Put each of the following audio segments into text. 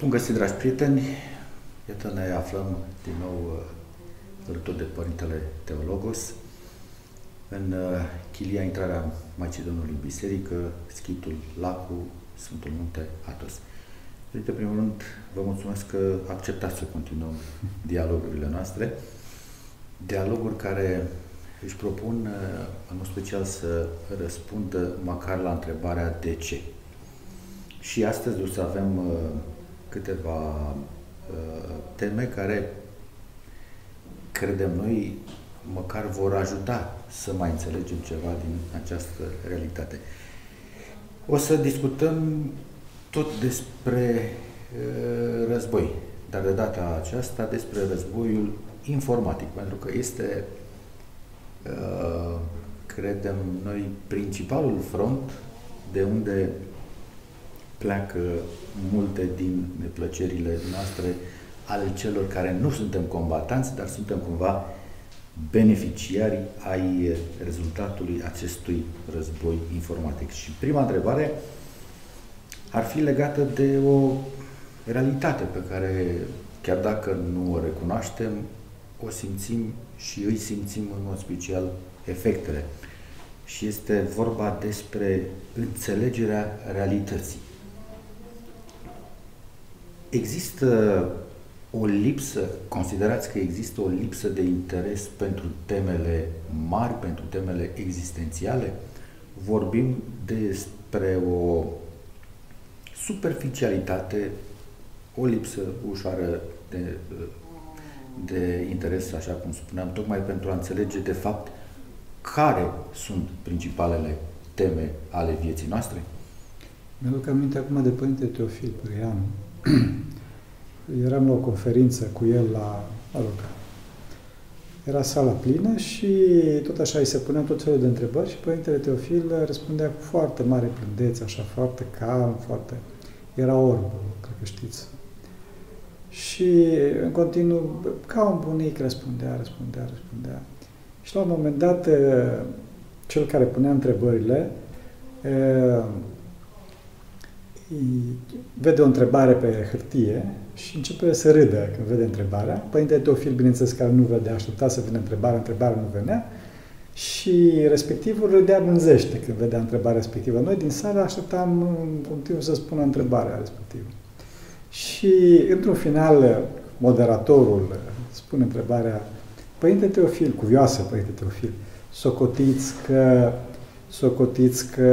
Bun găsit, dragi prieteni! Iată, ne aflăm din nou alături de Părintele Teologos în Chilia Intrarea Maicii Domnului Biserică, schitul, lacul, Sfântul Munte, Atos. Părinte, în primul rând, vă mulțumesc că acceptați să continuăm dialogurile noastre. Dialoguri care își propun, în mod special, să răspundă măcar la întrebarea de ce. Și astăzi o să avem câteva teme care, credem noi, măcar vor ajuta să mai înțelegem ceva din această realitate. O să discutăm tot despre război, dar de data aceasta despre războiul informatic, pentru că este, credem noi, principalul front de unde pleacă multe din neplăcerile noastre ale celor care nu suntem combatanți, dar suntem cumva beneficiari ai rezultatului acestui război informatic. Și prima întrebare ar fi legată de o realitate pe care, chiar dacă nu o recunoaștem, o simțim și îi simțim în mod special efectele. Și este vorba despre înțelegerea realității. Există o lipsă, considerați că există o lipsă de interes pentru temele mari, pentru temele existențiale? Vorbim despre o superficialitate, o lipsă ușoară de interes, așa cum spuneam, tocmai pentru a înțelege, de fapt, care sunt principalele teme ale vieții noastre? Mi-aduc aminte acum de Părintele Teofil Părianu. Eram la o conferință cu el la Aloca. Era sala plină și tot așa îi se puneam tot felul de întrebări și Părintele Teofil răspundea cu foarte mare plândețe, așa, foarte calm, foarte... Era orb, cred că știți. Și în continuu, ca un bunic, răspundea. Și la un moment dat, cel care punea întrebările vede o întrebare pe hârtie și începe să râdă când vede întrebarea. Părintele Teofil, bineînțeles, care nu vedea, aștepta să vină întrebarea, întrebarea nu venea și respectivul râdea mânzește când vedea întrebarea respectivă. Noi din sală așteptam continuu să spună întrebarea respectivă. Și într-un final, moderatorul spune întrebarea: Părinte Teofil, cuvioasă Părinte Teofil, socotiți că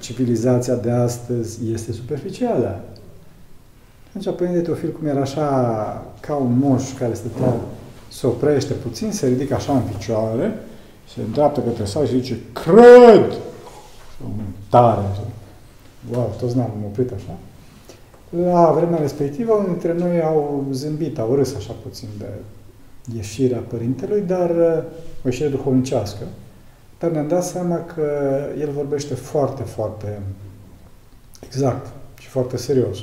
civilizația de astăzi este superficială. Atunci, Părintele Teofil, cum era așa ca un moș care stătea, se oprește puțin, se ridică așa în picioare, se îndreaptă către sală și zice: cred! Tare! Wow, toți ne-am oprit așa. La vremea respectivă, unii dintre noi au zâmbit, au râs așa puțin de ieșirea Părintelui, dar o ieșire duhovnicească. Dar ne-am dat seama că el vorbește foarte, foarte exact și foarte serios.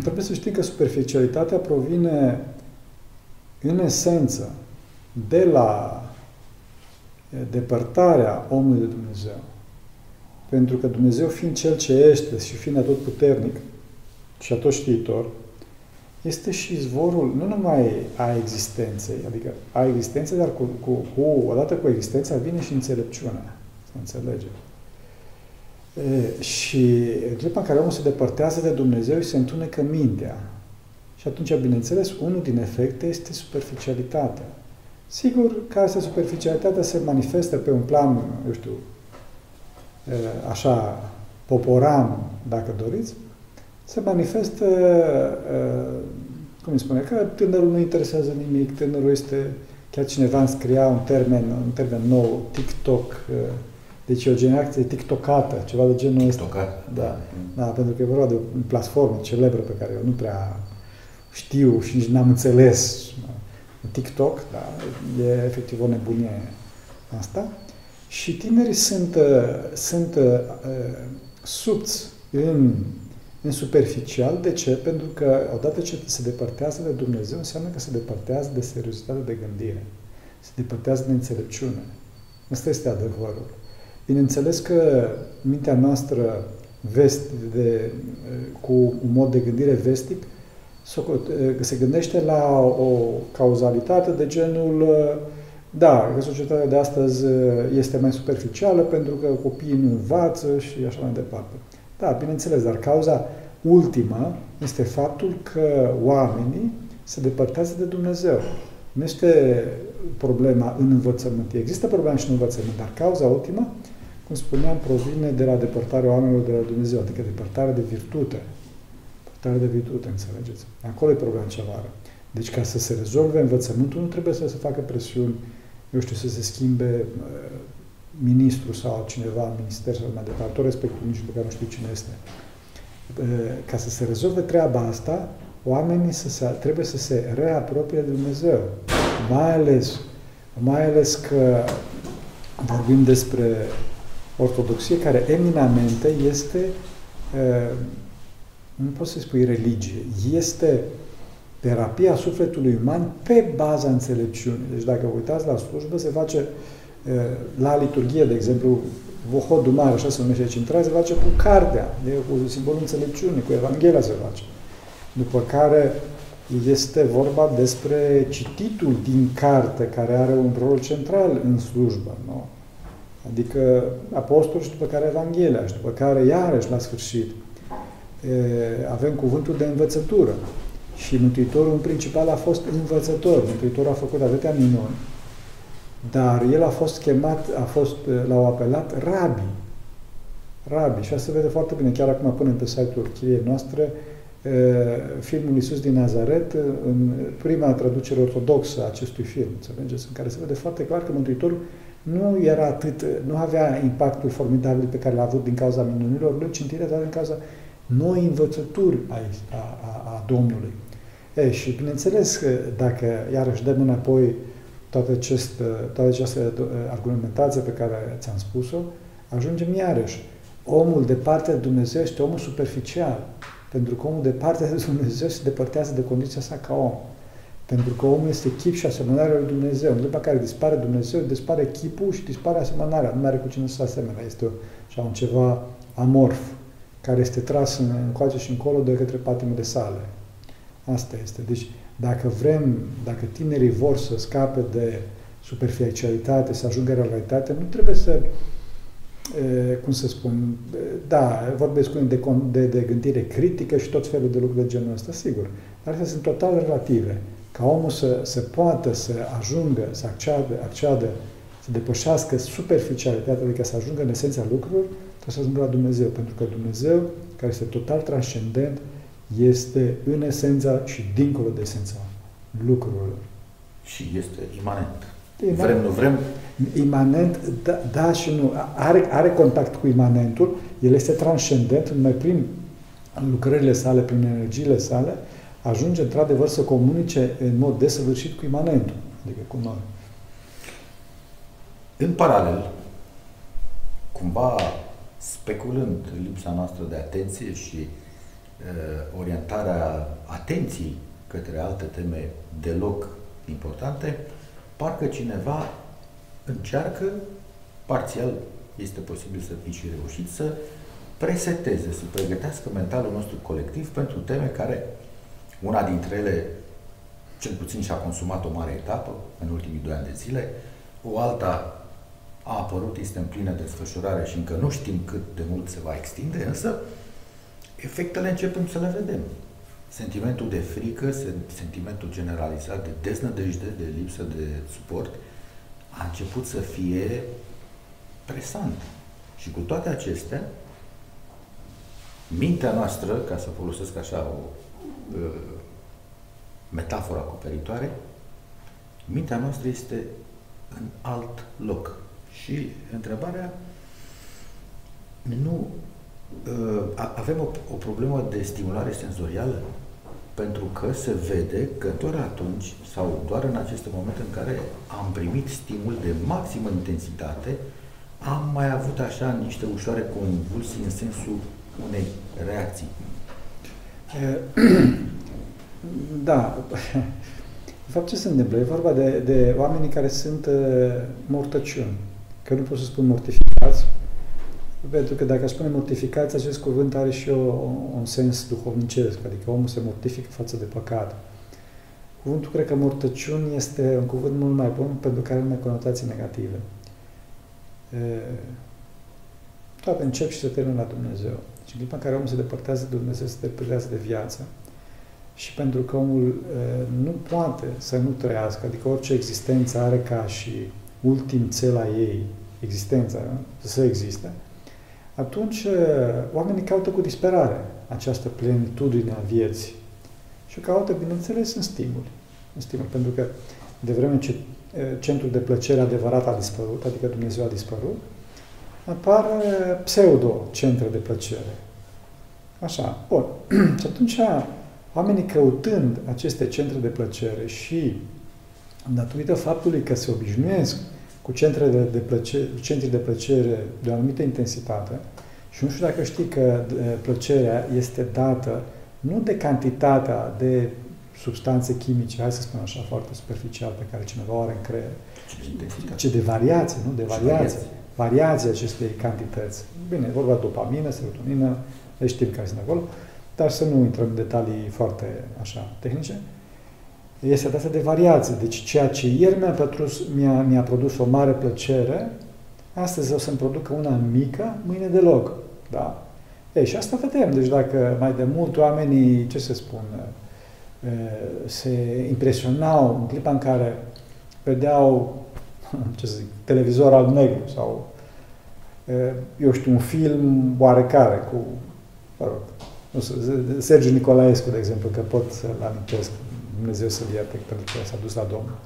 Trebuie să știi că superficialitatea provine, în esență, de la depărtarea omului de Dumnezeu. Pentru că Dumnezeu, fiind Cel ce este și fiind atotputernic și atotștiitor, este și izvorul, nu numai a existenței, adică a existenței, dar odată cu existența vine și înțelepciunea, să înțelegem. Și în clipa în care omul se depărtează de Dumnezeu, se întunecă mintea. Și atunci, bineînțeles, unul din efecte este superficialitatea. Sigur că asta, superficialitatea, se manifestă pe un plan, eu știu, așa, poporan, dacă doriți, se manifestă, cum îi spune, că tânărul nu interesează nimic, tânărul este... Chiar cineva îmi scria un termen nou, TikTok, deci o generație tiktokată, ceva de genul ăsta. Da, pentru că e vorba de o platformă celebră pe care eu nu prea știu și nici n-am înțeles. TikTok, da, e efectiv o nebunie asta. Și tinerii sunt subți în superficial. De ce? Pentru că odată ce se depărtează de Dumnezeu, înseamnă că se depărtează de seriozitatea de gândire. Se depărtează de înțelepciune. Asta este adevărul. Bineînțeles că mintea noastră cu un mod de gândire vestic, se gândește la o cauzalitate de genul da, că societatea de astăzi este mai superficială pentru că copiii nu învață și așa mai departe. Da, bineînțeles, dar cauza ultimă este faptul că oamenii se depărtează de Dumnezeu. Nu este problema în învățământ. Există problema și în învățământ, dar cauza ultimă, cum spuneam, provine de la depărtarea oamenilor de la Dumnezeu, adică depărtarea de virtute. Depărtarea de virtute, înțelegeți? Acolo e problema cea mare. Deci, ca să se rezolve învățământul, nu trebuie să se facă presiuni, eu știu, să se schimbe ministru sau cineva în minister sau mai departe, tot respectul nici pe care nu știu cine este. Ca să se rezolve treaba asta, oamenii trebuie să se reapropie de Dumnezeu. Mai ales că vorbim despre ortodoxie, care eminamente este, nu poți să spui religie, este terapia sufletului uman pe baza înțelepciunii. Deci dacă uitați la slujbă, se face la liturghie, de exemplu, vohodul mare, așa se numește aici în Traia, se face cu cardea, cu simbolul înțelepciunii, cu Evanghelia se face. După care este vorba despre cititul din carte, care are un rol central în slujbă, nu? Adică apostoli și după care Evanghelia și după care iarăși la sfârșit avem cuvântul de învățătură. Și Mântuitorul în principal a fost învățător. Mântuitorul a făcut atâtea minuni, dar el a fost chemat, l-au apelat rabi. Rabi. Și asta se vede foarte bine. Chiar acum punem pe site-ul chiriei noastre filmul Iisus din Nazaret, în prima traducere ortodoxă a acestui film, înțelegeți? În care se vede foarte clar că Mântuitorul nu era nu avea impactul formidabil pe care l-a avut din cauza minunilor lui, ci întâi din cauza noi învățături a Domnului. Și bineînțeles că dacă iarăși dăm înapoi toată această argumentație pe care ți-am spus-o, ajungem iarăși. Omul departe de Dumnezeu este omul superficial, pentru că omul departe de Dumnezeu se depărtează de condiția sa ca om. Pentru că omul este chip și asemănarea lui Dumnezeu. În clipa care dispare Dumnezeu, dispare chipul și dispare asemănarea. Nu are cu cine să asemenea. Este un ceva amorf, care este tras încoace și încolo de către patimile sale. Asta este. Deci, dacă tinerii vor să scape de superficialitate, să ajungă la realitate, nu trebuie să, cum să spun, da, vorbesc cu de gândire critică și tot felul de lucruri de genul ăsta, sigur. Dar astea sunt total relative. Ca omul să poată să ajungă, să acceadă, să depășească superficialitatea, adică să ajungă în esența lucrurilor, trebuie să ajungă la Dumnezeu, pentru că Dumnezeu, care este total transcendent, este în esența și dincolo de esența lucrurilor. Și este imanent. Vrem, nu vrem? Imanent, da și nu. Are contact cu imanentul, el este transcendent, numai prin lucrările sale, prin energiile sale, ajunge într-adevăr să comunice în mod desăvârșit cu imanentul, adică cu noi. În paralel, cumva speculând lipsa noastră de atenție și orientarea atenției către alte teme deloc importante, parcă cineva încearcă, parțial este posibil să fie și reușit, să preseteze, să pregătească mentalul nostru colectiv pentru teme care, una dintre ele, cel puțin și-a consumat o mare etapă în ultimii 2 ani de zile, o alta a apărut, este în plină desfășurare și încă nu știm cât de mult se va extinde, însă efectele începem să le vedem. Sentimentul de frică, sentimentul generalizat de deznădejde, de lipsă de suport, a început să fie presant. Și cu toate acestea, mintea noastră, ca să folosesc așa o metaforă acoperitoare, mintea noastră este în alt loc. Și întrebarea, nu avem o problemă de stimulare senzorială? Pentru că se vede că doar atunci sau doar în aceste momente în care am primit stimul de maximă intensitate, am mai avut așa niște ușoare convulsii în sensul unei reacții. Da. De fapt, ce se întâmplă? E vorba de oamenii care sunt mortăciuni. Că nu pot să spun mortificați, Pentru că dacă aș spune mortificați, acest cuvânt are și un sens duhovnicesc, adică omul se mortifică față de păcat. Cuvântul, cred că mortăciun, este un cuvânt mult mai bun pentru că are numai conotații negative. Toate încep și se termină la Dumnezeu. Și în clipa în care omul se depărtează de Dumnezeu, se depărtează de viață. Și pentru că omul nu poate să nu trăiască, adică orice existență are ca și ultim cel a ei, existența, să existe, atunci oamenii caută cu disperare această plenitudine a vieții. Și o caută, bineînțeles, în stimuli. În stimuli, pentru că de vreme ce centrul de plăcere adevărat a dispărut, adică Dumnezeu a dispărut, apar pseudo-centre de plăcere. Așa. Bun. Și atunci oamenii căutând aceste centre de plăcere și datorită faptului că se obișnuiesc cu centri de plăcere de o anumită intensitate, și nu știu dacă știi că plăcerea este dată nu de cantitatea de substanțe chimice, hai să spun așa, foarte superficial, pe care cineva o are în creier, ci de variație, nu? De variație. Variația acestei cantități. Bine, e vorba de dopamină, serotonină, le știm care sunt acolo, dar să nu intrăm în detalii foarte, așa, tehnice. Este dată de variație. Deci ceea ce ieri mi-a produs o mare plăcere, astăzi o să-mi producă una mică, mâine deloc. Da? Ei, și asta vedem. Deci dacă mai de mult oamenii, ce se spun, se impresionau în clipa în care vedeau, ce să zic, televizor al negru sau, eu știu, un film oarecare cu, mă rog, nu știu, Sergiu Nicolaescu, de exemplu, că pot să-l amintesc, Dumnezeu să-l ierte, pentru că s-a dus la Domnul.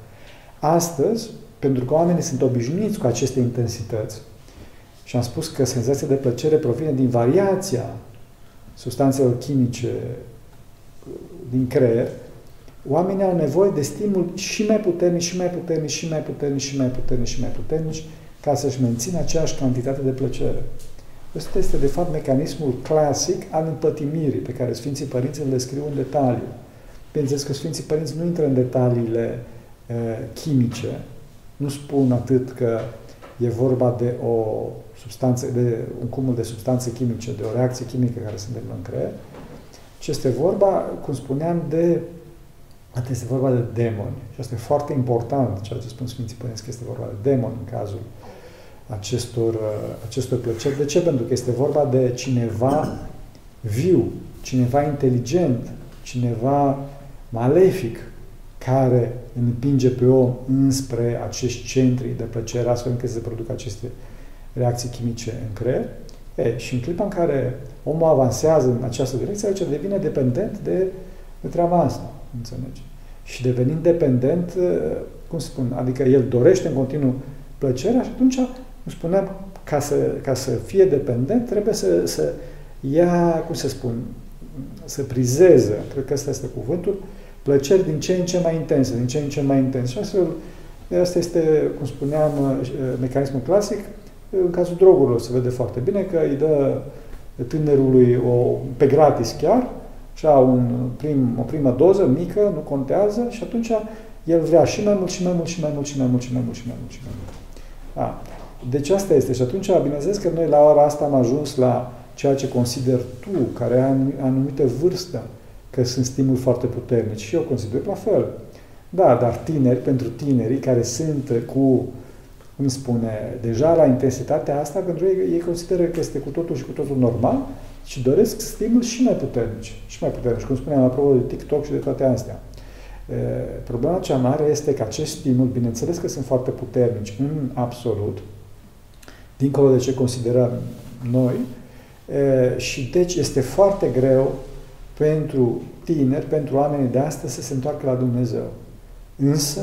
Astăzi, pentru că oamenii sunt obișnuiți cu aceste intensități, și am spus că senzația de plăcere provine din variația substanțelor chimice din creier, oamenii au nevoie de stimul și mai puternic, și mai puternic, și mai puternic, și mai puternic, și mai puternic, ca să-și mențină aceeași cantitate de plăcere. Ăsta este, de fapt, mecanismul clasic al împătimirii, pe care Sfinții Părinți îl descriu în detaliu. Bineînțeles că Sfinții Părinți nu intră în detaliile chimice, nu spun atât că e vorba de o substanță, de un cumul de substanțe chimice, de o reacție chimică care se întâmplă în creier, ci este vorba, cum spuneam, de demoni. Și asta e foarte important, ceea ce spun Sfinții Părinți, că este vorba de demoni în cazul acestor plăceri. De ce? Pentru că este vorba de cineva viu, cineva inteligent, cineva malefic, care împinge pe om înspre acești centri de plăcere, astfel încât se produc aceste reacții chimice în creier. Și în clipa în care omul avansează în această direcție, aici devine dependent de treaba asta. Înțelegi? Și devenind dependent, cum spun, adică el dorește în continuu plăcerea și atunci, cum spuneam, ca să fie dependent, trebuie să ia, cum să spun, să prizeze, cred că ăsta este cuvântul, plăceri din ce în ce mai intense, din ce în ce mai intense. Și asta este, cum spuneam, mecanismul clasic. În cazul drogurilor se vede foarte bine că îi dă tânărului pe gratis chiar, așa, o primă doză mică, nu contează, și atunci el vrea și mai mult, și mai mult, și mai mult, și mai mult, și mai mult, și mai mult, și mai mult. Da. Deci asta este. Și atunci, bineînțeles că noi la ora asta am ajuns la ceea ce consider tu, care ai anumită vârstă, că sunt stimuli foarte puternici. Și eu consider la fel. Da, dar pentru tinerii care sunt cu, cum spune, deja la intensitatea asta, pentru ei consideră că este cu totul și cu totul normal și doresc stimuli și mai puternici. Și mai puternici, cum spuneam, apropo de TikTok și de toate astea. Problema cea mare este că acești stimuli, bineînțeles că sunt foarte puternici, în absolut, dincolo de ce considerăm noi, și deci este foarte greu pentru tineri, pentru oamenii de astăzi să se întoarcă la Dumnezeu. Însă,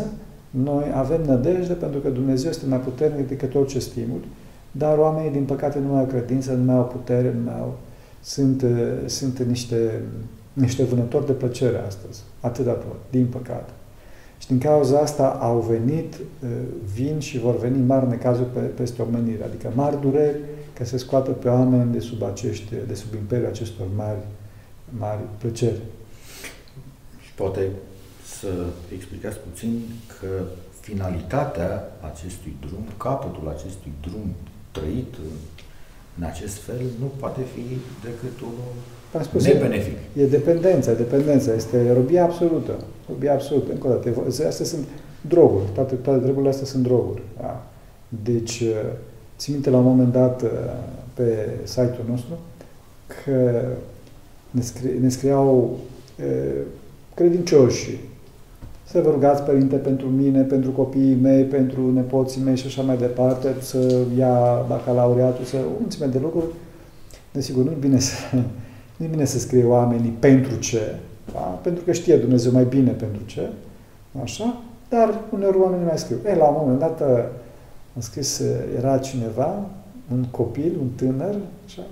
noi avem nădejde pentru că Dumnezeu este mai puternic decât orice stimul, dar oamenii, din păcate, nu mai au credință, nu mai au putere, nu mai au... Sunt niște vânători de plăcere astăzi. Atât de tot, din păcate. Și din cauza asta au venit, vin și vor veni mari necazuri peste omenire, adică mari dureri, că se scoată pe oameni de sub imperiul acestor mari plăceri. Și poate să explicați puțin că finalitatea acestui drum, capătul acestui drum trăit În acest fel nu poate fi decât unul nebenefic. E dependența, dependența este robia absolută. Robia absolută, încă o dată. Astea sunt droguri, toate treburile astea sunt droguri. Da? Deci, țin minte la un moment dat pe site-ul nostru că ne scriau credincioși să vă rugați, Părinte, pentru mine, pentru copiii mei, pentru nepoții mei și așa mai departe, să ia bacalaureatul, să o mulțime de lucruri. Desigur, nu-i bine să scrie oamenii pentru ce, da? Pentru că știe Dumnezeu mai bine pentru ce, așa, dar uneori oamenii mai scriu. La un moment dat am scris, era cineva, un copil, un tânăr, așa,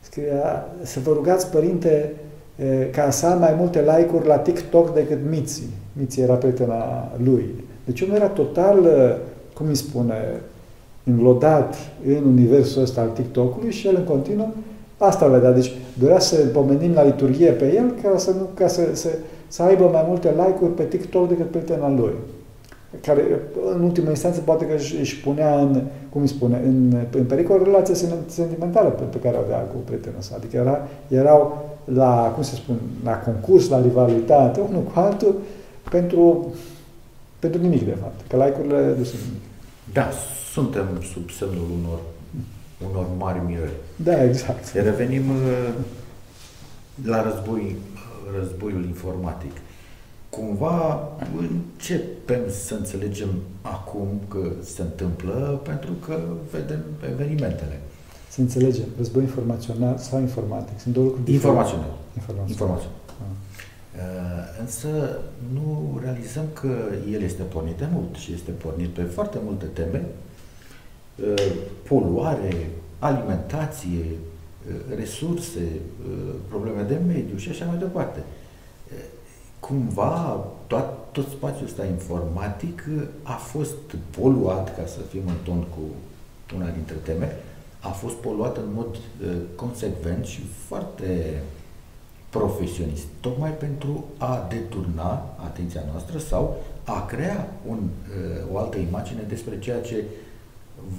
scria, să vă rugați, Părinte, ca să am mai multe like-uri la TikTok decât Mitzi. Mitzi era prietena lui. Deci omul era total, cum îi spune, înlodat în universul ăsta al TikTok-ului și el în continuu asta vedea. Deci dorea să pomenim la liturghie pe el ca să aibă mai multe like-uri pe TikTok decât prietena lui. Care, în ultima instanță, poate că își punea în, cum îi spune, în pericol relația sentimentală pe care o avea cu prietenul ăsta. Adică erau la, cum se spun, la concurs, la rivalitate, unul cu altul, pentru nimic, de fapt. Că like-urile nu sunt nimic. Da, suntem sub semnul unor mari mirări. Da, exact. Revenim la războiul informatic. Cumva începem să înțelegem acum că se întâmplă, pentru că vedem evenimentele. Să înțelegem. Război informațional sau informatic. Sunt două lucruri diferite. Informațional. Însă nu realizăm că el este pornit de mult și este pornit pe foarte multe teme. Poluare, alimentație, resurse, probleme de mediu și așa mai departe. Cumva tot spațiul ăsta informatic a fost poluat, ca să fim în ton cu una dintre teme, a fost poluat în mod consecvent și foarte profesionist, tocmai pentru a deturna atenția noastră sau a crea o altă imagine despre ceea ce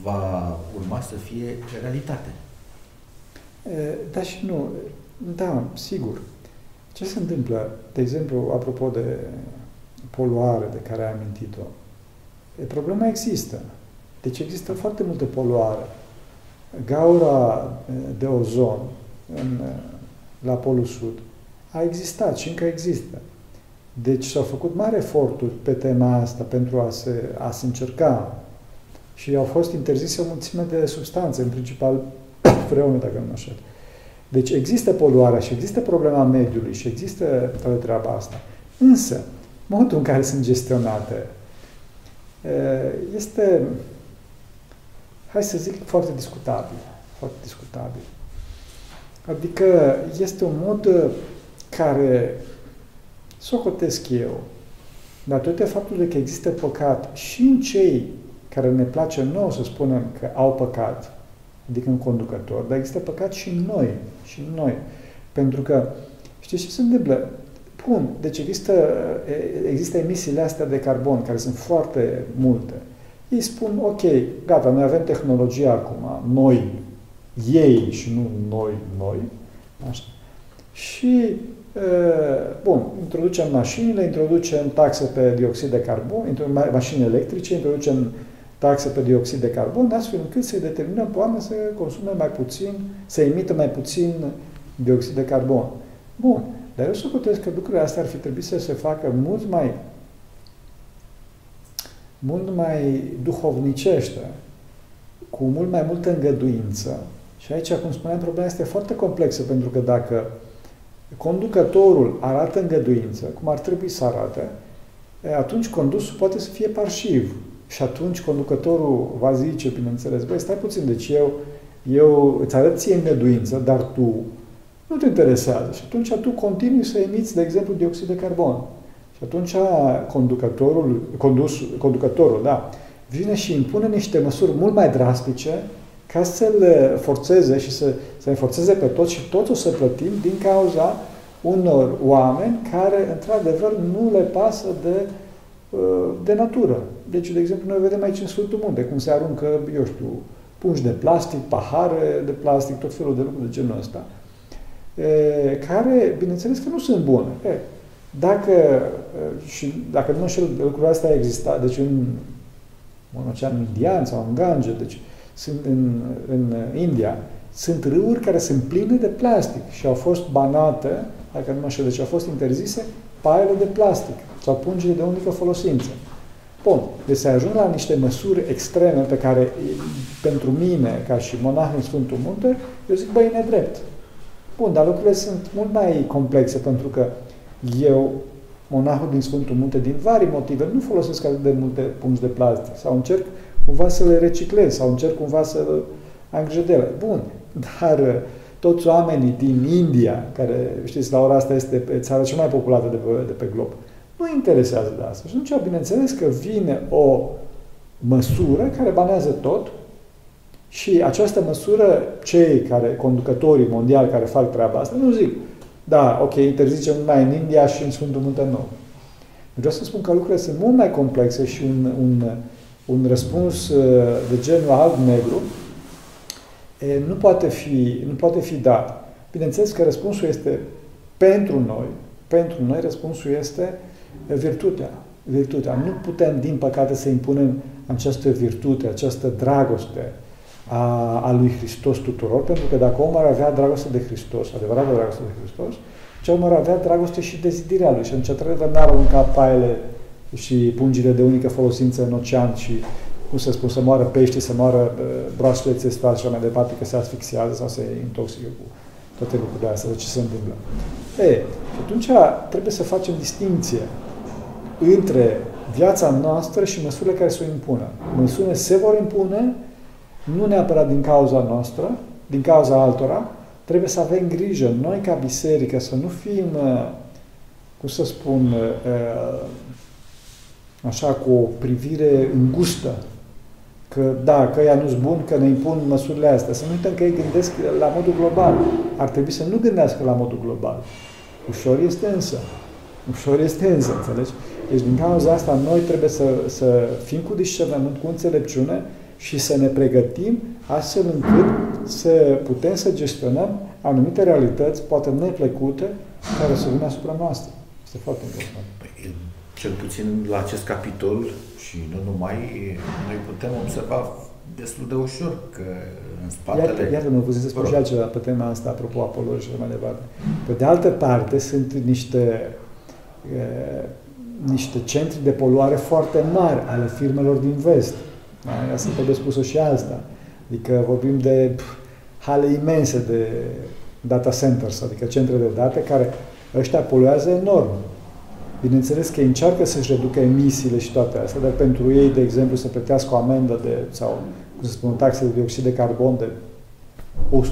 va urma să fie realitate. Da și nu. Da, sigur. Ce se întâmplă? De exemplu, apropo de poluare de care ai amintit-o, problema există. Deci există foarte multă poluare. Gaura de ozon la Polul Sud a existat și încă există. Deci s-au făcut mari eforturi pe tema asta pentru a se încerca și au fost interzise o mulțime de substanțe, în principal freonul, dacă nu mă știu. Deci există poluarea și există problema mediului și există toată treaba asta. Însă, modul în care sunt gestionate este, hai să zic, foarte discutabil. Foarte discutabil. Adică este un mod care, socotesc eu, datorită faptului că există păcat și în cei care ne place nouă să spunem că au păcat, adică în conducător, dar există păcat și în noi. Și în noi. Pentru că, știți ce se întâmplă? Bun, deci există emisiile astea de carbon, care sunt foarte multe. Ei spun, ok, gata, noi avem tehnologia acum, noi, ei și nu noi, așa. Și, bun, introducem mașinile, introducem taxe pe dioxid de carbon, mașini electrice, introducem taxe pe dioxid de carbon, astfel încât să-i determinăm pe oameni să consume mai puțin, să emită mai puțin dioxid de carbon. Bun, dar eu socotesc că lucrurile astea ar fi trebuit să se facă mult mai duhovnicește, cu mult mai multă îngăduință. Și aici, cum spuneam, problema este foarte complexă, pentru că dacă conducătorul arată îngăduință, cum ar trebui să arate, atunci condusul poate să fie parșiv. Și atunci conducătorul va zice, bineînțeles, băi, stai puțin, deci eu îți arăt ție îngăduință, dar tu nu te interesează. Și atunci tu continui să emiți, de exemplu, dioxid de carbon. Și atunci conducătorul vine și impune niște măsuri mult mai drastice ca să le forțeze și să-i forțeze pe toți și toți o să plătim din cauza unor oameni care, într-adevăr, nu le pasă de natură. Deci, de exemplu, noi vedem aici în Sfântul Munte cum se aruncă, eu știu, pungi de plastic, pahare de plastic, tot felul de lucruri de genul ăsta, care, bineînțeles că nu sunt bune. Dacă nu înșel, lucrurile astea exista, deci în Oceanul Indian sau în Gange, deci sunt în India, sunt râuri care sunt pline de plastic și au fost banate, dacă nu mă știu, deci au fost interzise paiele de plastic sau pungile de unică folosință. Bun, deci se ajung la niște măsuri extreme pe care, pentru mine, ca și monah în Sfântul Munte, eu zic, băi, e nedrept. Bun, dar lucrurile sunt mult mai complexe, pentru că eu, monahul din Sfântul Munte, din vari motive, nu folosesc atât de multe pungi de plastic sau încerc cumva să le reciclez sau încerc cumva să am grijă de ele. Bun, dar toți oamenii din India, care, știți, la ora asta este țara cea mai populată de pe glob, nu interesează de asta. Și atunci, bineînțeles că vine o măsură care banează tot și această măsură, cei care, conducătorii mondiali care fac treaba asta, nu zic, da, ok, interzicem numai în India și în Sfântul Munte nou. Vreau să spun că lucrurile sunt mult mai complexe și un răspuns de genul alb-negru nu poate fi dat. Bineînțeles că răspunsul este pentru noi răspunsul este virtutea. Virtutea. Nu putem, din păcate, să impunem această virtute, această dragoste a lui Hristos tuturor, pentru că dacă omul ar avea dragoste de Hristos, adevărată dragoste de Hristos, ce omul ar avea dragoste și deziderea lui. Și atunci trebuie n-ar arunca paiele și pungile de unică folosință în ocean și, cum să spun, să moară pește, să moară broasele țestați și mai departe, că se asfixiază sau se intoxică cu toate lucrurile astea. De ce se întâmplă? Atunci trebuie să facem distinție între viața noastră și măsurile care se impună. Măsurile se vor impune, nu neapărat din cauza noastră, din cauza altora. Trebuie să avem grijă, noi ca biserică, să nu fim, cum să spun, așa, cu o privire îngustă, că da, că ea nu-s bun, că ne impun măsurile astea. Să nu uităm că ei gândesc la modul global. Ar trebui să nu gândească la modul global. Ușor este însă, înțelegi? Deci, din cauza asta, noi trebuie să fim cu discernământ, cu înțelepciune și să ne pregătim astfel încât să putem să gestionăm anumite realități, poate neplăcute, care se vin asupra noastră. Este foarte important. Cel puțin la acest capitol, și nu numai, noi putem observa destul de ușor că în spatele... Iată, mă puteți să spun și altceva pe tema asta, apropo Apolor și mai departe. Pe de altă parte, sunt niște centri de poluare foarte mari ale firmelor din vest. Asta trebuie spus-o și asta. Adică vorbim de hale imense de data centers, adică centre de date, care ăștia poluează enorm. Bineînțeles că încearcă să-și reducă emisiile și toate astea, dar pentru ei, de exemplu, să plătească o amendă sau, cum să spun, o taxă de dioxid de carbon de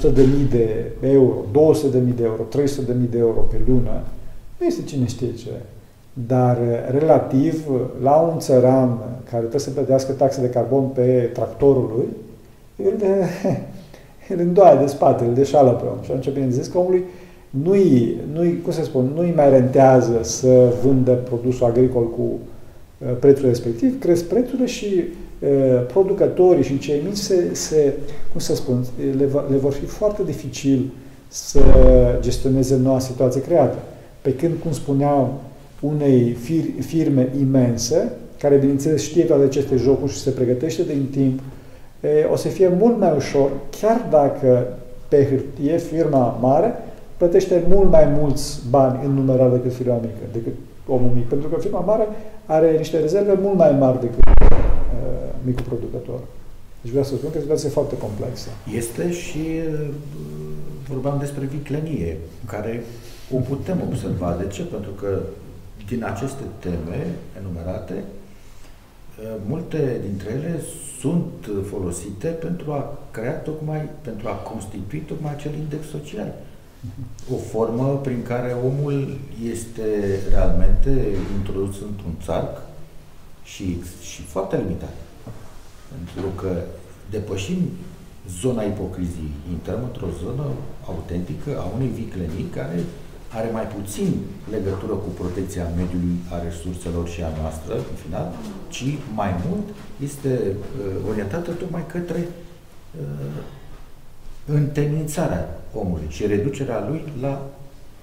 100.000 de euro, 200.000 de euro, 300.000 de euro pe lună, nu este cine știe ce. Dar, relativ, la un țăran care trebuie să plătească taxe de carbon pe tractorul lui, el îndoaie de spate, îl deșală pe om. Și atunci, bineînțeles că omului nu-i mai rentează să vândă produsul agricol cu prețul respectiv, cresc prețurile și producătorii și cei mici le vor fi foarte dificil să gestioneze noua situație creată. Pe când, cum spuneam, unei firme imense, care, bineînțeles, știe toate aceste jocuri și se pregătește din timp, o să fie mult mai ușor, chiar dacă pe hârtie firma mare plătește mult mai mulți bani în numerar decât firma mică, decât omul mic, pentru că firma mare are niște rezerve mult mai mari decât micul producător. Deci vreau să spun că situația e foarte complexă. Este și vorbeam despre viclenie, care o putem observa. De ce? Pentru că din aceste teme enumerate, multe dintre ele sunt folosite pentru a crea tocmai, pentru a constitui tocmai acel index social. O formă prin care omul este realmente introdus într-un țarc și foarte limitat. Pentru că depășim zona ipocriziei, intrăm într-o zonă autentică a unei viclenii care are mai puțin legătură cu protecția mediului, a resurselor și a noastră, în final, ci mai mult este orientată tocmai către întemnițarea omului și reducerea lui la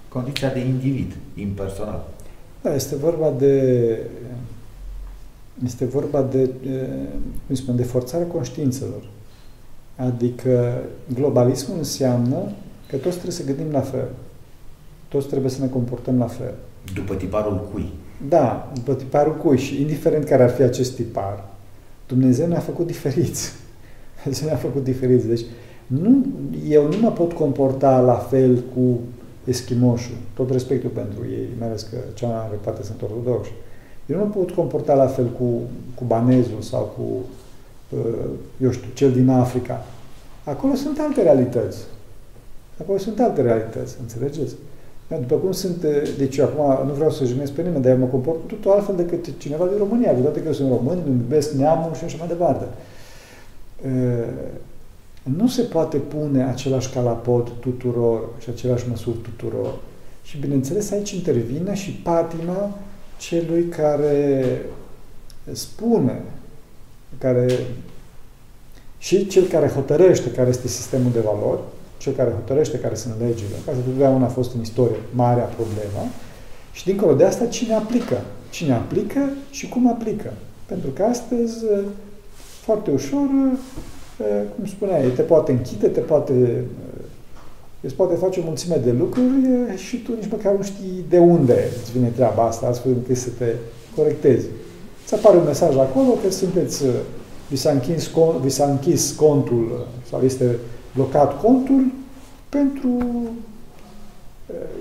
condiția de individ, impersonal. Da, este vorba de forțarea conștiințelor. Adică globalismul înseamnă că toți trebuie să gândim la fel. Toți trebuie să ne comportăm la fel. După tiparul cui? Da, după tiparul cui. Și indiferent care ar fi acest tipar, Dumnezeu ne-a făcut diferiți. Dumnezeu ne-a făcut diferiți. Deci nu, eu nu mă pot comporta la fel cu eschimoșul. Tot respectul pentru ei, mai ales că cea mai mare parte sunt ortodoxi. Eu nu mă pot comporta la fel cu banezul sau cu eu știu, cel din Africa. Acolo sunt alte realități. Acolo sunt alte realități, înțelegeți? După cum sunt, deci eu acum nu vreau să jignesc pe nimeni, dar eu mă comport totul altfel decât cineva din România, cu toate că eu sunt român, îmi iubesc neamul și așa mai departe. Nu se poate pune același calapod tuturor și același măsuri tuturor. Și bineînțeles aici intervine și patima celui care spune, și cel care hotărăște care este sistemul de valori, cel care hotărăște care sunt legile, care totdeauna a fost în istorie marea problemă, și dincolo de asta cine aplică. Cine aplică și cum aplică. Pentru că astăzi, foarte ușor, cum spuneai, te poate închide, îți poate face o mulțime de lucruri și tu nici măcar nu știi de unde îți vine treaba asta, astfel încât să te corectezi. Îți apare un mesaj acolo că vi s-a închis contul sau este blocat contul pentru,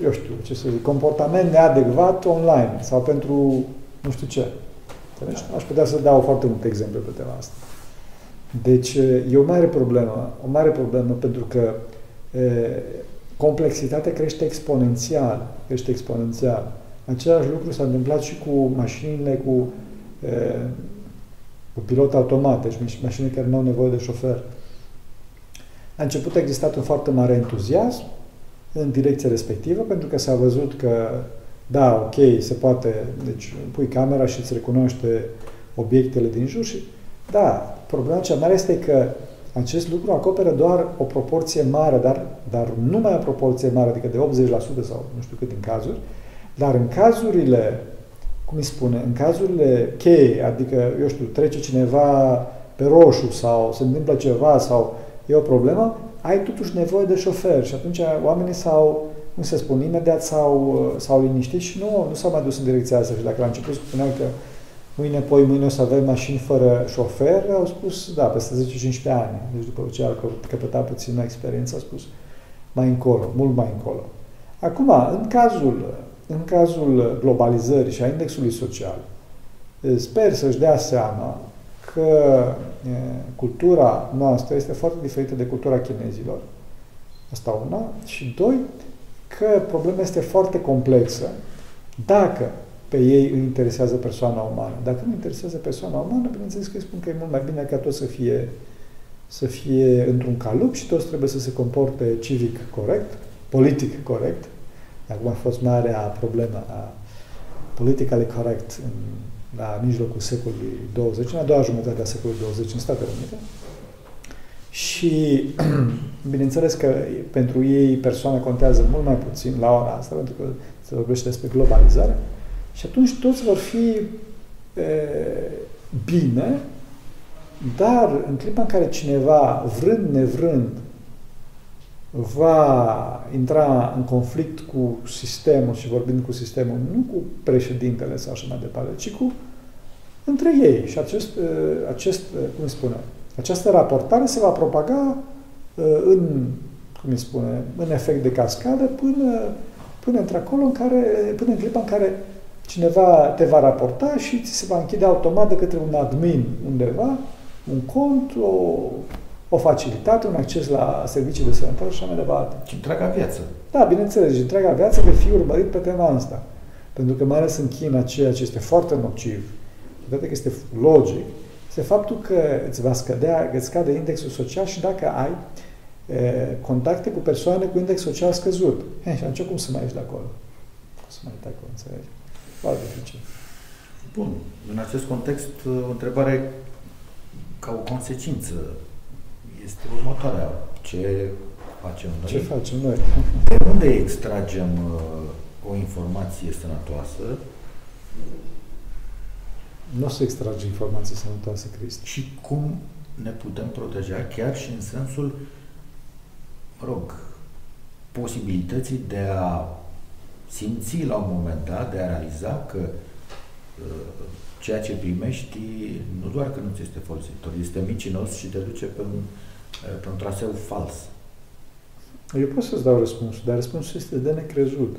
eu știu, ce să zic, comportament neadecvat online sau pentru nu știu ce. Aș putea să dau foarte multe exemple pe tema asta. Deci e o mare problemă, pentru că complexitatea crește exponențial, Același lucru s-a întâmplat și cu mașinile, cu pilot automat, deci mașini care nu au nevoie de șofer. A început a exista un foarte mare entuziasm în direcția respectivă, pentru că s-a văzut că, da, ok, se poate, deci pui camera și îți recunoaște obiectele din jur și, da, problema cea mare este că acest lucru acoperă doar o proporție mare, dar numai o proporție mare, adică de 80% sau nu știu cât din cazuri, dar în cazurile, cum îi spune, în cazurile cheie, adică, eu știu, trece cineva pe roșu sau se întâmplă ceva sau e o problemă, ai totuși nevoie de șofer și atunci oamenii imediat s-au liniștit și nu s-au mai dus în direcția asta. Și dacă la început spuneau că mâine o să avem mașini fără șofer, au spus, da, peste 10-15 ani. Deci după ce au căpătat puțină experiență, au spus mai încolo, mult mai încolo. Acum, în cazul globalizării și a indexului social, sper să-și dea seama că cultura noastră este foarte diferită de cultura chinezilor. Asta una. Și doi, că problema este foarte complexă dacă pe ei îi interesează persoana umană. Dacă nu interesează persoana umană, bineînțeles că îi spun că e mult mai bine ca toți să fie într-un calup și toți trebuie să se comporte civic corect, politic corect. Acum a fost marea problemă a politically correct la mijlocul secolului 20, în a doua jumătate a secolului 20 în Statele Unite. Și, bineînțeles că pentru ei persoana contează mult mai puțin la ora asta, pentru că se vorbește despre globalizare. Și atunci toți vor fi bine, dar în clipa în care cineva, vrând, nevrând, va intra în conflict cu sistemul și vorbind cu sistemul, nu cu președintele sau așa mai departe, ci cu între ei. Și această raportare se va propaga în efect de cascadă până într-acolo până în clipa în care cineva te va raporta și ți se va închide automat de către un admin undeva, un cont, o facilitate, un acces la servicii de sănătate și așa mai departe. Și întreaga viață. Da, bineînțeles, și întreaga viață vei fi urmărit pe tema asta. Pentru că, mai ales în China, ceea ce este foarte nociv, toate că este logic, este faptul că îți scade indexul social și dacă ai contacte cu persoane cu index social scăzut. Și atunci cum să mai ești de acolo? Cum să mai ești de acolo, înțelegi? Foarte dificil. Bun. În acest context, o întrebare ca o consecință este următoarea. Ce facem noi? Ce facem noi? De unde extragem o informație sănătoasă? Nu o să extrage informații sănătoase, Cristi. Și cum ne putem proteja chiar și în sensul, mă rog, posibilității de a simți la un moment dat, de a realiza că ceea ce primești, nu doar că nu ți este folositor, este micinos și te duce pe un traseu fals. Eu pot să-ți dau răspunsul, dar răspunsul este de necrezut.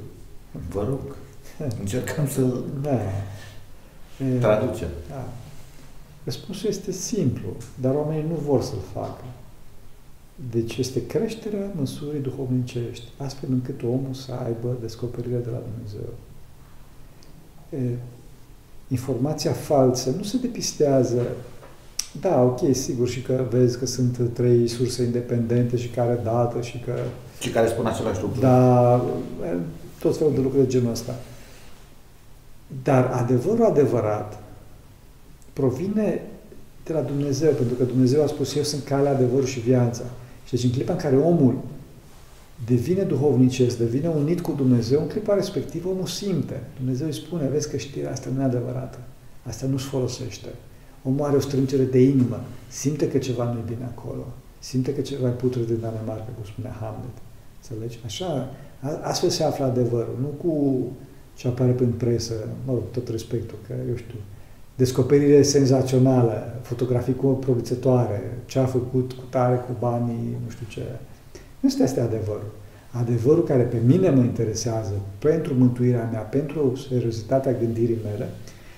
Vă rog. Încercăm să-l traducem. Da. Răspunsul este simplu, dar oamenii nu vor să-l facă. Deci este creșterea măsurii duhovnicești, astfel încât omul să aibă descoperirea de la Dumnezeu. Informația falsă nu se depistează. Da, ok, sigur, și că vezi că sunt trei surse independente și care dată și că... Și care spun același lucru. Da, tot felul de lucruri de genul ăsta. Dar adevărul adevărat provine de la Dumnezeu, pentru că Dumnezeu a spus, eu sunt calea, adevărul și viața. Și deci în clipa în care omul devine duhovnicesc, devine unit cu Dumnezeu, în clipa respectivă omul simte. Dumnezeu îi spune, vezi că știrea asta nu e adevărată, asta nu-și folosește. Omul are o strângere de inimă, simte că ceva nu e bine acolo, simte că ceva e putre din Danemarca, cum spunea Hamlet. Înțelegi? Așa, astfel se află adevărul, nu cu ce apare prin presă, mă rog, tot respectul, că eu știu, descoperire senzațională, fotografii promițătoare, ce a făcut cu tare, cu banii, nu știu ce. Nu este adevărul. Adevărul care pe mine mă interesează, pentru mântuirea mea, pentru seriozitatea gândirii mele,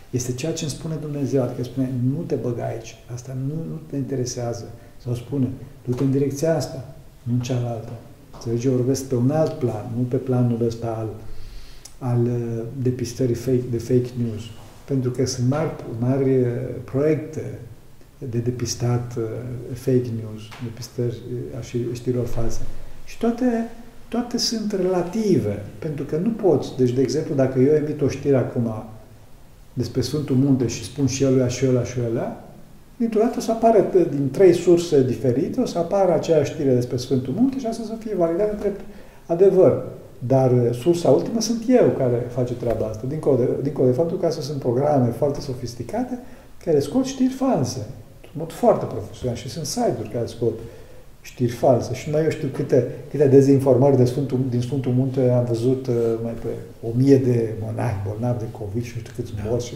este ceea ce îmi spune Dumnezeu. Adică spune, nu te băga aici, asta nu te interesează. Sau spune, du-te în direcția asta, nu în cealaltă. Înțelegi, eu vorbesc pe un alt plan, nu pe planul ăsta al depistării de fake news. Pentru că sunt mari proiecte de depistat fake news, depistări a știrilor false. Și toate sunt relative, pentru că nu poți. Deci, de exemplu, dacă eu emit o știre acum despre Sfântul Munte și spun și eluia, și eluia, și eluia, dintr-o dată o să apară din trei surse diferite, o să apară aceeași știre despre Sfântul Munte și asta să fie validată drept adevăr. Dar sursa ultimă sunt eu care face treaba asta, dincolo de faptul că astea sunt programe foarte sofisticate care scot știri false, în mod foarte profesional, și sunt site-uri care scot știri false. Și noi, eu știu câte dezinformări din Sfântul Munte am văzut, mai pe 1000 de monahi bolnavi de COVID și nu știu câți morți. Și,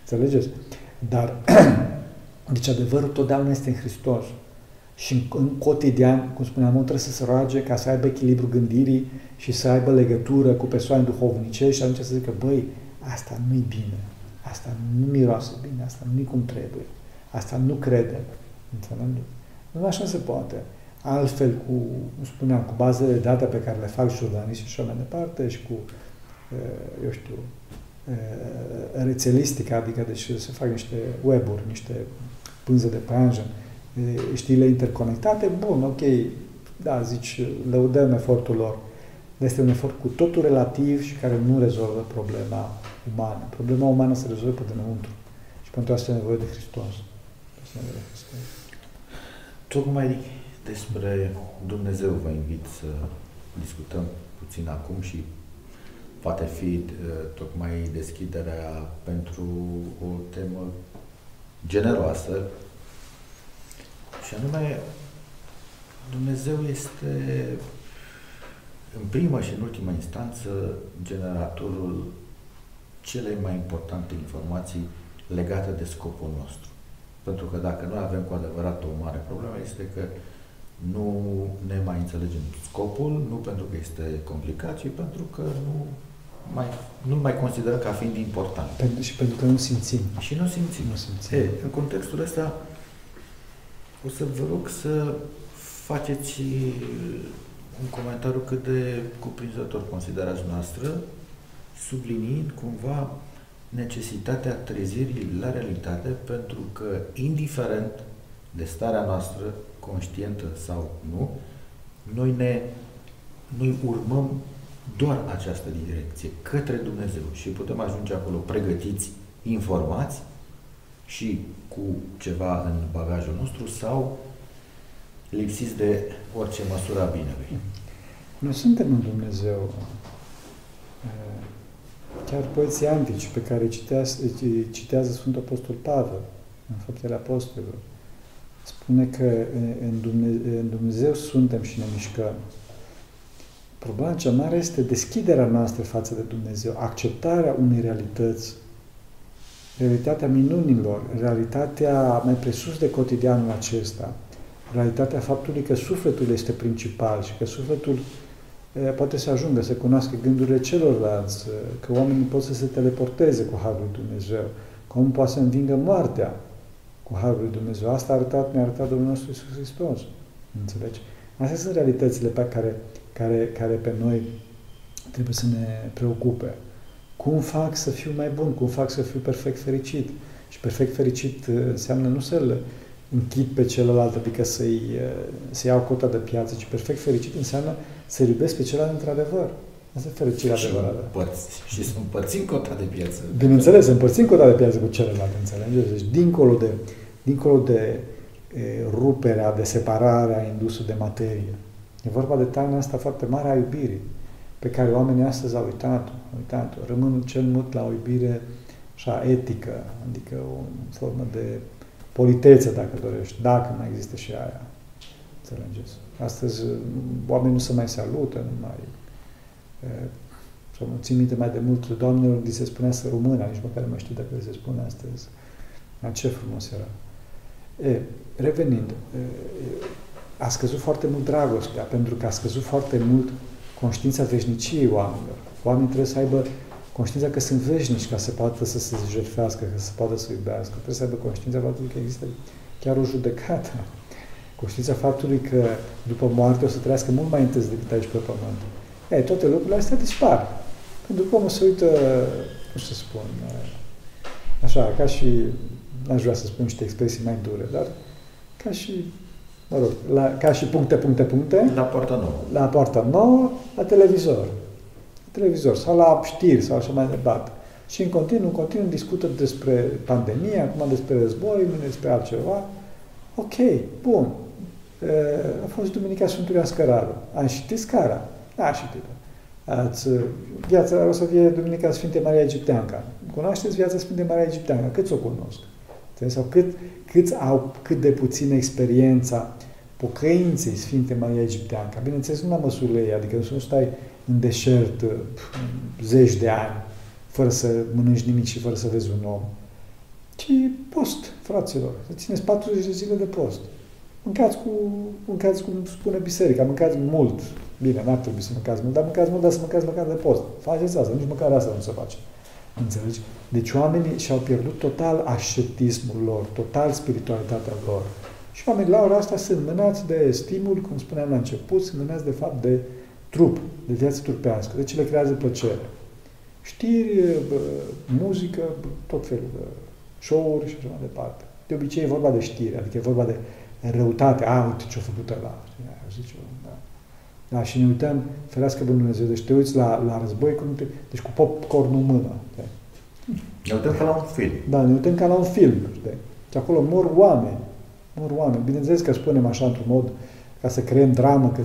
înțelegeți? Dar, deci adevărul totdeauna este în Hristos. Și în cotidian, cum spuneam, trebuie să se roage ca să aibă echilibru gândirii și să aibă legătură cu persoane duhovnicești și atunci să zică, băi, asta nu-i bine, asta nu miroase bine, asta nu-i cum trebuie, asta nu credem. Înțeleg? Nu așa se poate. Altfel, cum spuneam, cu bazele de date pe care le fac jurnaliștii și așa mai departe și cu, eu știu, rețelistica, adică deci se fac niște web-uri, niște pânze de pranjă, știrile interconectate, bun, ok, da, zici, lăudăm efortul lor, dar este un efort cu totul relativ și care nu rezolvă problema umană. Problema umană se rezolvă pe dinăuntru și pentru asta e nevoie de Hristos. Tocmai despre Dumnezeu vă invit să discutăm puțin acum și poate fi tocmai deschiderea pentru o temă generoasă, și anume, Dumnezeu este, în primă și în ultima instanță, generatorul celei mai importante informații legate de scopul nostru. Pentru că dacă noi avem cu adevărat o mare problemă, este că nu ne mai înțelegem scopul, nu pentru că este complicat, ci pentru că nu mai considerăm ca fiind important. Și pentru că nu simțim. Și nu simțim. Nu simțim. Ei, în contextul ăsta, o să vă rog să faceți un comentariu cât de cuprinzător considerați noastră, subliniind cumva necesitatea trezirii la realitate, pentru că, indiferent de starea noastră, conștientă sau nu, noi urmăm doar această direcție, către Dumnezeu, și putem ajunge acolo pregătiți, informați și cu ceva în bagajul nostru sau lipsiți de orice măsură a binelui. Noi suntem în Dumnezeu. Chiar poeții antici pe care citează Sfântul Apostol Pavel, în Faptele Apostolilor, spune că în Dumnezeu suntem și ne mișcăm. Problema cea mare este deschiderea noastră față de Dumnezeu, acceptarea unei realități, realitatea minunilor, realitatea mai presus de cotidianul acesta, realitatea faptului că sufletul este principal și că sufletul poate să ajungă, să cunoască gândurile celorlalți, că oamenii pot să se teleporteze cu Harul lui Dumnezeu, că omul poate să învingă moartea cu Harul lui Dumnezeu. Asta mi-a arătat Domnul nostru Iisus Hristos. Înțelegi? Astea sunt realitățile pe care pe noi trebuie să ne preocupe. Cum fac să fiu mai bun? Cum fac să fiu perfect fericit? Și perfect fericit înseamnă nu să-l închid pe celălalt, adică să iau cota de piață, ci perfect fericit înseamnă să-l iubesc pe celălalt într-adevăr. Asta e fericirea adevărată. Și să împărțim cota de piață. Bineînțeles, să împărțim cota de piață cu celălalt, înțelegeți? Deci, dincolo de ruperea, de separarea indusă de materie, e vorba de taina asta foarte mare a iubirii, pe care oamenii astăzi au uitat-o. Rămân cel mult la o iubire așa etică, adică o formă de politețe, dacă dorești, dacă mai există și aia. Înțelegeți? Astăzi oamenii nu se mai salută, nu mai... Să mă țin minte mai de mult, doamnelor li se spunea să rumâna, nici măcar nu mai știu dacă li se spune astăzi. Dar ce frumos era. Revenind, a scăzut foarte mult dragostea, pentru că a scăzut foarte mult conștiința veșniciei oamenilor. Oamenii trebuie să aibă conștiința că sunt veșnici, ca să poată să se jertfească, ca să poată să iubească. Trebuie să aibă conștiința faptului că există chiar o judecată. Conștiința faptului că după moarte o să trăiască mult mai întâi decât aici pe pământ. Toate lucrurile astea dispar. Pentru că omul se uită, nu știu să spun, așa, ca și, n-aș vrea să spun niște expresii mai dure, dar ca și, mă rog, ca și puncte. La poarta nouă. La poarta nouă, la televizor. Sau la știri, sau așa mai departe. Și în continuu discută despre pandemie, acum despre război, despre altceva. Ok, bun. A fost Duminica Sfântului Ascăraru. Am citit scara. Viața o să fie Duminica Sfântei Maria Egipteancă. Cunoașteți viața Sfântei Maria Egipteancă? Cât o cunosc? Sau cât de puțină experiența pocăinței Sfântei Maria Egipteancă? Bineînțeles, nu la măsurile ei, adică nu stai în deșert zeci de ani fără să mănânci nimic și fără să vezi un om, ci post, fraților. Să țineți 40 de zile de post. Mâncați cum spune biserica, mâncați mult. Bine, n-ar trebui să mâncați mult, dar să mâncați măcar de post. Faceți asta, nici măcar asta nu se face. Înțelegi? Deci oamenii și-au pierdut total ascetismul lor, total spiritualitatea lor. Și oamenii la ora asta sunt mânați de stimul, cum spuneam la început, sunt mânați de fapt de trup, de viață trupească. Deci le creează plăcere. Știri, muzică, tot felul de show-uri și așa mai departe. De obicei e vorba de știri, adică e vorba de răutate. Uite ce-a făcut ăla. Da, și ne uităm, ferească Bunul Dumnezeu, deci te uiți la război, deci cu popcorn în mână. De? Ne uităm ca la un film. Da, ne uităm ca la un film. Și acolo mor oameni. Bineînțeles că spunem așa într-un mod, ca să creăm dramă, că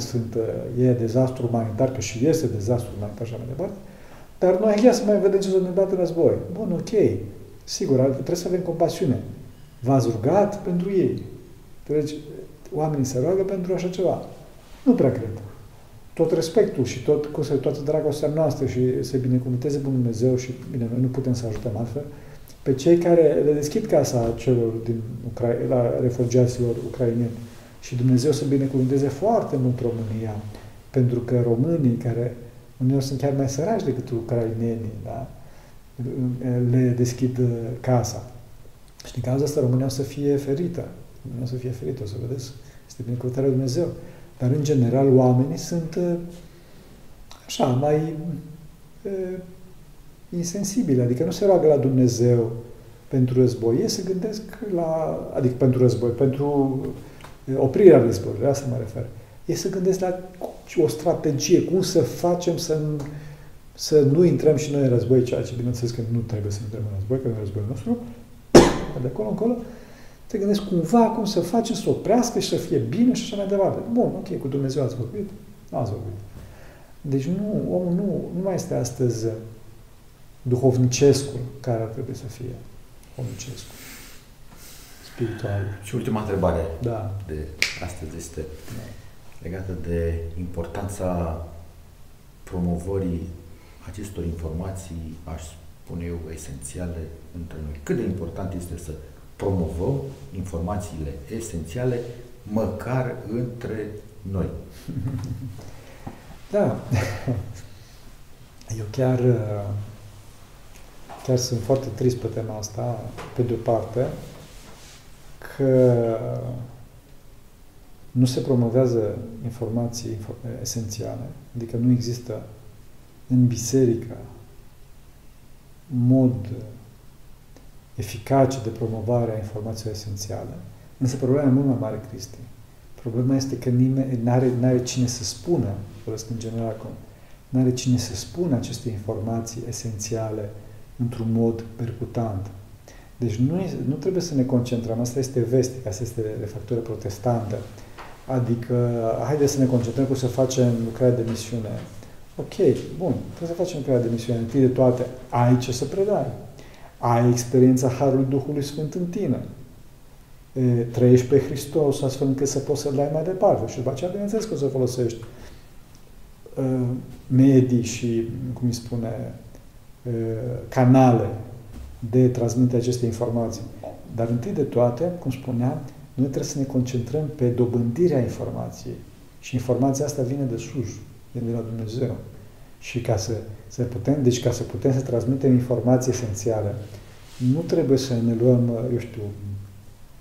e dezastru umanitar, că și este dezastru umanitar și așa mai departe, dar noi ia să mai vedem ce s-a întâmplat în război. Bun, ok, sigur, trebuie să avem compasiune. V-ați rugat pentru ei. Deci, oamenii se roagă pentru așa ceva. Nu prea cred. Tot respectul și toată dragostea noastră și să binecuvânteze Bunul Dumnezeu și, bine, noi nu putem să ajutăm altfel, pe cei care le deschid casa celor din refugiaților ucraineni. Și Dumnezeu să binecuvânteze foarte mult România, pentru că românii, care uneori sunt chiar mai săraci decât ucrainenii, da? Le deschid casa. Și din cauza asta România o să fie ferită. O să vedeți. Este binecuvântarea lui Dumnezeu. Dar, în general, oamenii sunt așa, mai insensibili. Adică nu se roagă la Dumnezeu pentru război. Ei se gândesc adică pentru război, pentru oprirea războiului, la asta mă refer. Ei se gândesc la o strategie, cum să facem să nu intrăm și noi în război, ceea ce, bineînțeles, că nu trebuie să intrăm în război, că e în războiul nostru, dar de acolo încolo te gândești cumva cum să faci să oprească și să fie bine și așa mai departe. Bun, ok, cu Dumnezeu ați vorbit, nu ați vorbit. Deci nu, omul nu mai este astăzi duhovnicescul care ar trebui să fie omnicescul, spiritual. Și ultima întrebare de astăzi este legată de importanța promovării acestor informații, aș spune eu, esențiale între noi. Cât de important este să promovăm informațiile esențiale măcar între noi? Da. Eu chiar sunt foarte trist pe tema asta, pe de-o parte, că nu se promovează informații esențiale, adică nu există în biserică mod eficace de promovare a informațiilor esențiale. Însă problema e mult mai mare, Cristi. Problema este că nimeni n-are cine să spună, vorbesc în general acum, n-are cine să spună aceste informații esențiale într-un mod percutant. Deci nu trebuie să ne concentrăm, asta este vestic, asta este de factură protestantă. Adică, haideți să ne concentrăm cum să facem lucrarea de misiune. Ok, bun, trebuie să facem lucrarea de misiune. Întâi de toate, ai ce să predai. Ai experiența Harului Duhului Sfânt în tine. Trăiești pe Hristos astfel încât să poți să-L dai mai departe. Și după aceea, bineînțeles că o să folosești medii și, cum îi spune, canale de transmite aceste informații. Dar întâi de toate, cum spuneam, noi trebuie să ne concentrăm pe dobândirea informației. Și informația asta vine de sus, vine de la Dumnezeu. Și ca să putem să transmitem informații esențiale, nu trebuie să ne luăm, eu știu,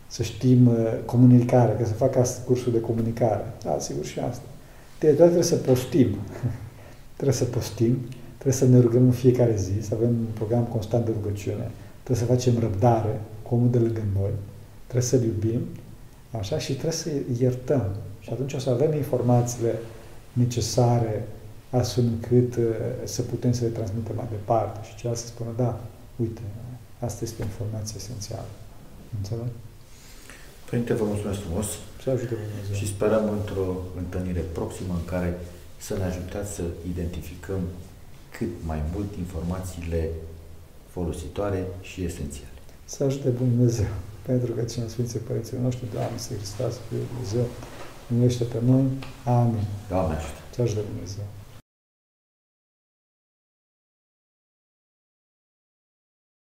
să știm comunicare, că să fac cursul de comunicare. Da, sigur și asta. De toate trebuie să postim. Trebuie să postim. Trebuie să ne rugăm în fiecare zi, să avem un program constant de rugăciune. Trebuie să facem răbdare cu omul de lângă noi. Trebuie să-l iubim, așa, și trebuie să iertăm. Și atunci o să avem informațiile necesare astfel încât să putem să le transmitem mai departe. Și ceea să spună, da, uite, asta este o informație esențială. Înțeleg? Părinte, vă mulțumesc frumos. Să ajute Dumnezeu. Și sperăm într-o întâlnire proximă în care să ne ajutați să identificăm cât mai mult informațiile folositoare și esențiale. Să ajute Bunul Dumnezeu, pentru că cine Sfinții Părinții noștri, Doamne, să Hristos, Fiul Dumnezeu, unește pe noi. Amin. Doamne ajută. Să ajute Bunul Dumnezeu.